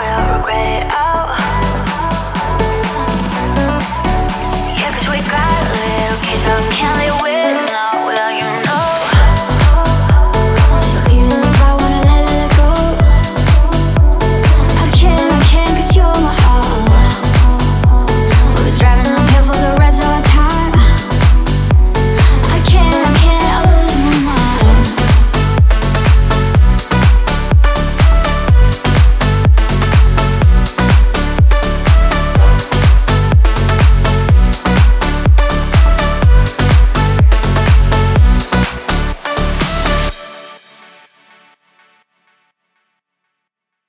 will regret it all.